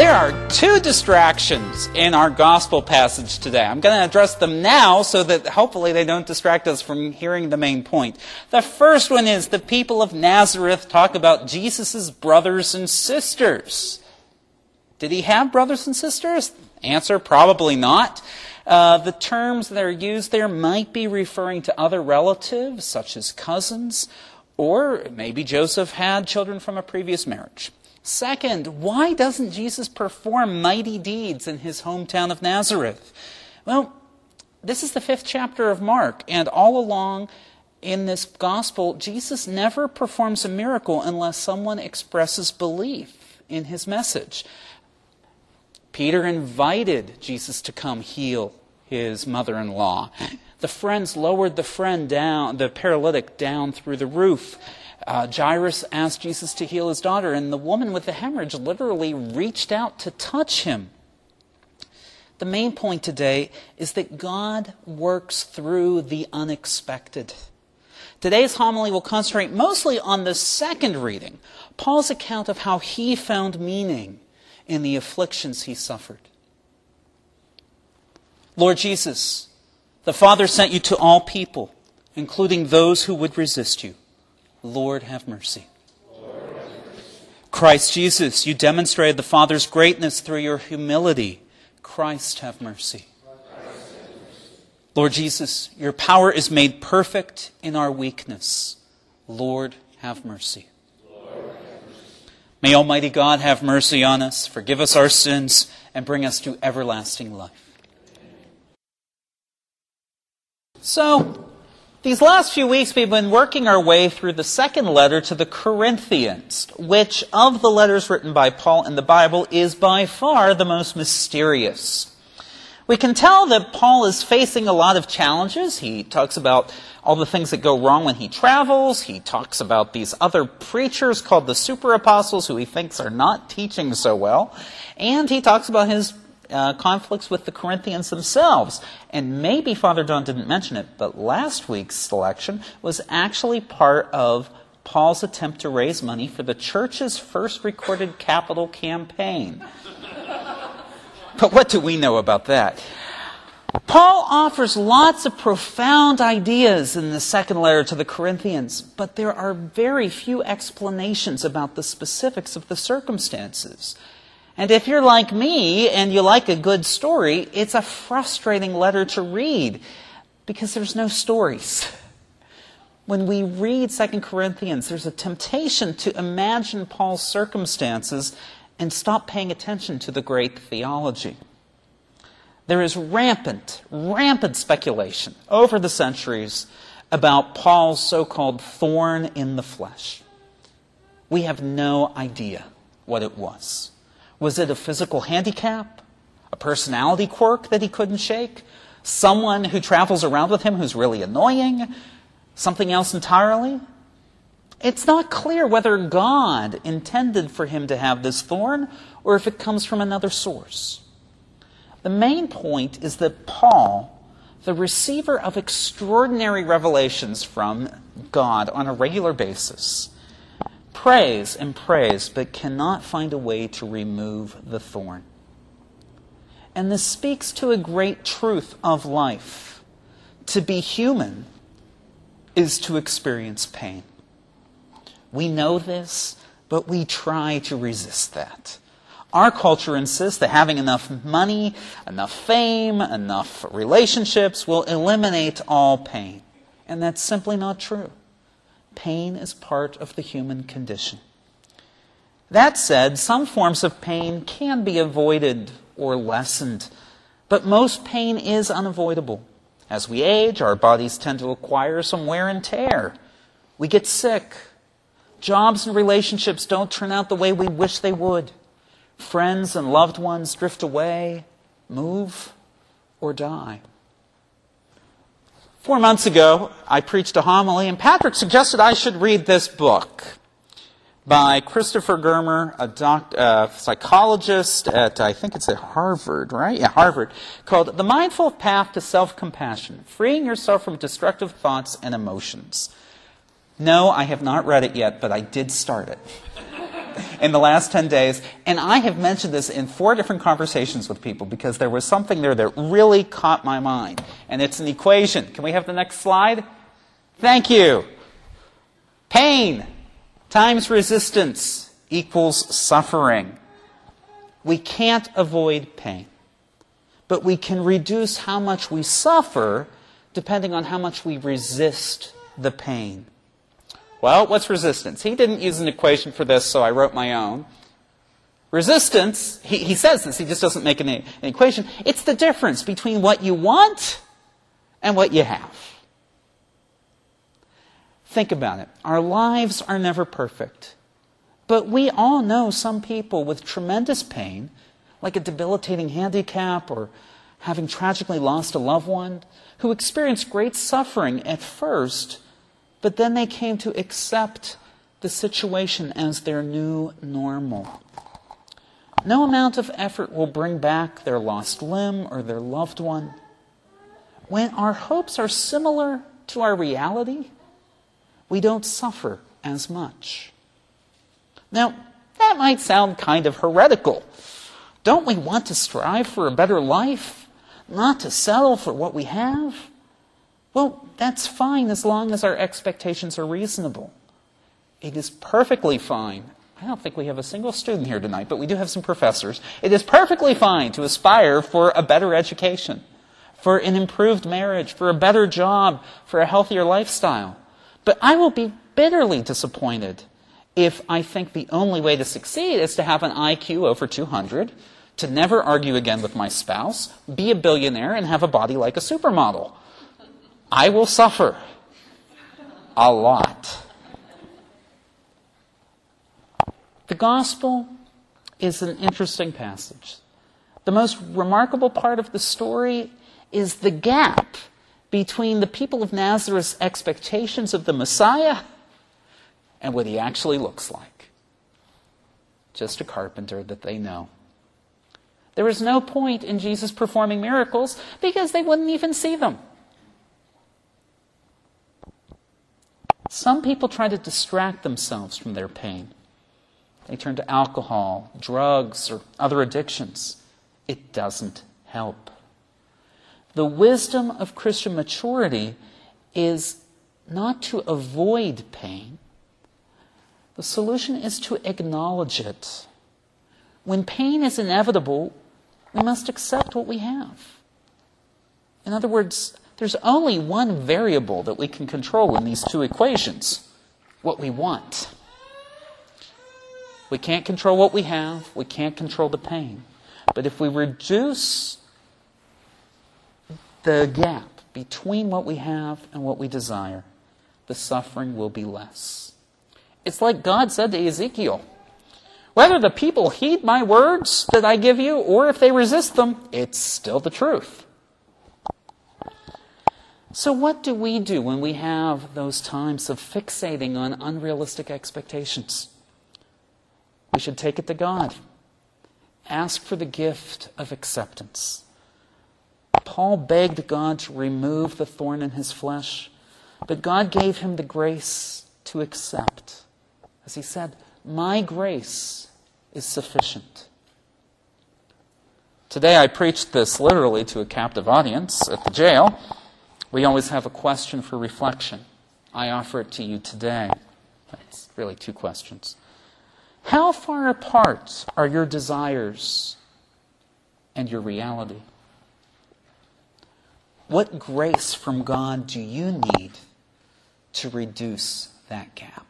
There are two distractions in our gospel passage today. I'm going to address them now so that hopefully they don't distract us from hearing the main point. The first one is the people of Nazareth talk about Jesus' brothers and sisters. Did he have brothers and sisters? Answer, probably not. The terms that are used there might be referring to other relatives, such as cousins, or maybe Joseph had children from a previous marriage. Second, why doesn't Jesus perform mighty deeds in his hometown of Nazareth? Well, this is the 5th chapter of Mark, and all along in this gospel, Jesus never performs a miracle unless someone expresses belief in his message. Peter invited Jesus to come heal his mother-in-law. The friends lowered the paralytic down through the roof. Jairus asked Jesus to heal his daughter, and the woman with the hemorrhage literally reached out to touch him. The main point today is that God works through the unexpected. Today's homily will concentrate mostly on the second reading, Paul's account of how he found meaning in the afflictions he suffered. Lord Jesus, the Father sent you to all people, including those who would resist you. Lord, have mercy. Lord, have mercy. Christ Jesus, you demonstrated the Father's greatness through your humility. Christ, have mercy. Christ, have mercy. Lord Jesus, your power is made perfect in our weakness. Lord, have mercy. Lord, have mercy. May Almighty God have mercy on us, forgive us our sins, and bring us to everlasting life. Amen. So, these last few weeks, we've been working our way through the second letter to the Corinthians, which of the letters written by Paul in the Bible is by far the most mysterious. We can tell that Paul is facing a lot of challenges. He talks about all the things that go wrong when he travels. He talks about these other preachers called the super apostles who he thinks are not teaching so well. And he talks about his conflicts with the Corinthians themselves. And maybe Father Don didn't mention it, but last week's selection was actually part of Paul's attempt to raise money for the church's first recorded capital campaign. But what do we know about that? Paul offers lots of profound ideas in the second letter to the Corinthians, but there are very few explanations about the specifics of the circumstances. And if you're like me and you like a good story, it's a frustrating letter to read because there's no stories. When we read 2 Corinthians, there's a temptation to imagine Paul's circumstances and stop paying attention to the great theology. There is rampant speculation over the centuries about Paul's so-called thorn in the flesh. We have no idea what it was. Was it a physical handicap? A personality quirk that he couldn't shake? Someone who travels around with him who's really annoying? Something else entirely? It's not clear whether God intended for him to have this thorn or if it comes from another source. The main point is that Paul, the receiver of extraordinary revelations from God on a regular basis, prays and prays, but cannot find a way to remove the thorn. And this speaks to a great truth of life. To be human is to experience pain. We know this, but we try to resist that. Our culture insists that having enough money, enough fame, enough relationships will eliminate all pain. And that's simply not true. Pain is part of the human condition. That said, some forms of pain can be avoided or lessened, but most pain is unavoidable. As we age, our bodies tend to acquire some wear and tear. We get sick. Jobs and relationships don't turn out the way we wish they would. Friends and loved ones drift away, move, or die. 4 months ago, I preached a homily, and Patrick suggested I should read this book by Christopher Germer, a psychologist at, I think it's at Harvard, right? Yeah, Harvard, called The Mindful Path to Self-Compassion, Freeing Yourself from Destructive Thoughts and Emotions. No, I have not read it yet, but I did start it. in the last 10 days. And I have mentioned this in 4 different conversations with people because there was something there that really caught my mind. And it's an equation. Can we have the next slide? Thank you. Pain times resistance equals suffering. We can't avoid pain, but we can reduce how much we suffer depending on how much we resist the pain. Well, what's resistance? He didn't use an equation for this, so I wrote my own. Resistance, he says this, he just doesn't make an equation. It's the difference between what you want and what you have. Think about it. Our lives are never perfect. But we all know some people with tremendous pain, like a debilitating handicap or having tragically lost a loved one, who experienced great suffering at first, but then they came to accept the situation as their new normal. No amount of effort will bring back their lost limb or their loved one. When our hopes are similar to our reality, we don't suffer as much. Now, that might sound kind of heretical. Don't we want to strive for a better life, not to settle for what we have? Well, that's fine as long as our expectations are reasonable. It is perfectly fine. I don't think we have a single student here tonight, but we do have some professors. It is perfectly fine to aspire for a better education, for an improved marriage, for a better job, for a healthier lifestyle. But I will be bitterly disappointed if I think the only way to succeed is to have an IQ over 200, to never argue again with my spouse, be a billionaire, and have a body like a supermodel. I will suffer a lot. The gospel is an interesting passage. The most remarkable part of the story is the gap between the people of Nazareth's expectations of the Messiah and what he actually looks like. Just a carpenter that they know. There was no point in Jesus performing miracles because they wouldn't even see them. Some people try to distract themselves from their pain. They turn to alcohol, drugs, or other addictions. It doesn't help. The wisdom of Christian maturity is not to avoid pain. The solution is to acknowledge it. When pain is inevitable, we must accept what we have. In other words, there's only one variable that we can control in these two equations, what we want. We can't control what we have. We can't control the pain. But if we reduce the gap between what we have and what we desire, the suffering will be less. It's like God said to Ezekiel, whether the people heed my words that I give you or if they resist them, it's still the truth. So what do we do when we have those times of fixating on unrealistic expectations? We should take it to God. Ask for the gift of acceptance. Paul begged God to remove the thorn in his flesh, but God gave him the grace to accept. As he said, my grace is sufficient. Today I preached this literally to a captive audience at the jail. We always have a question for reflection. I offer it to you today. That's really 2 questions. How far apart are your desires and your reality? What grace from God do you need to reduce that gap?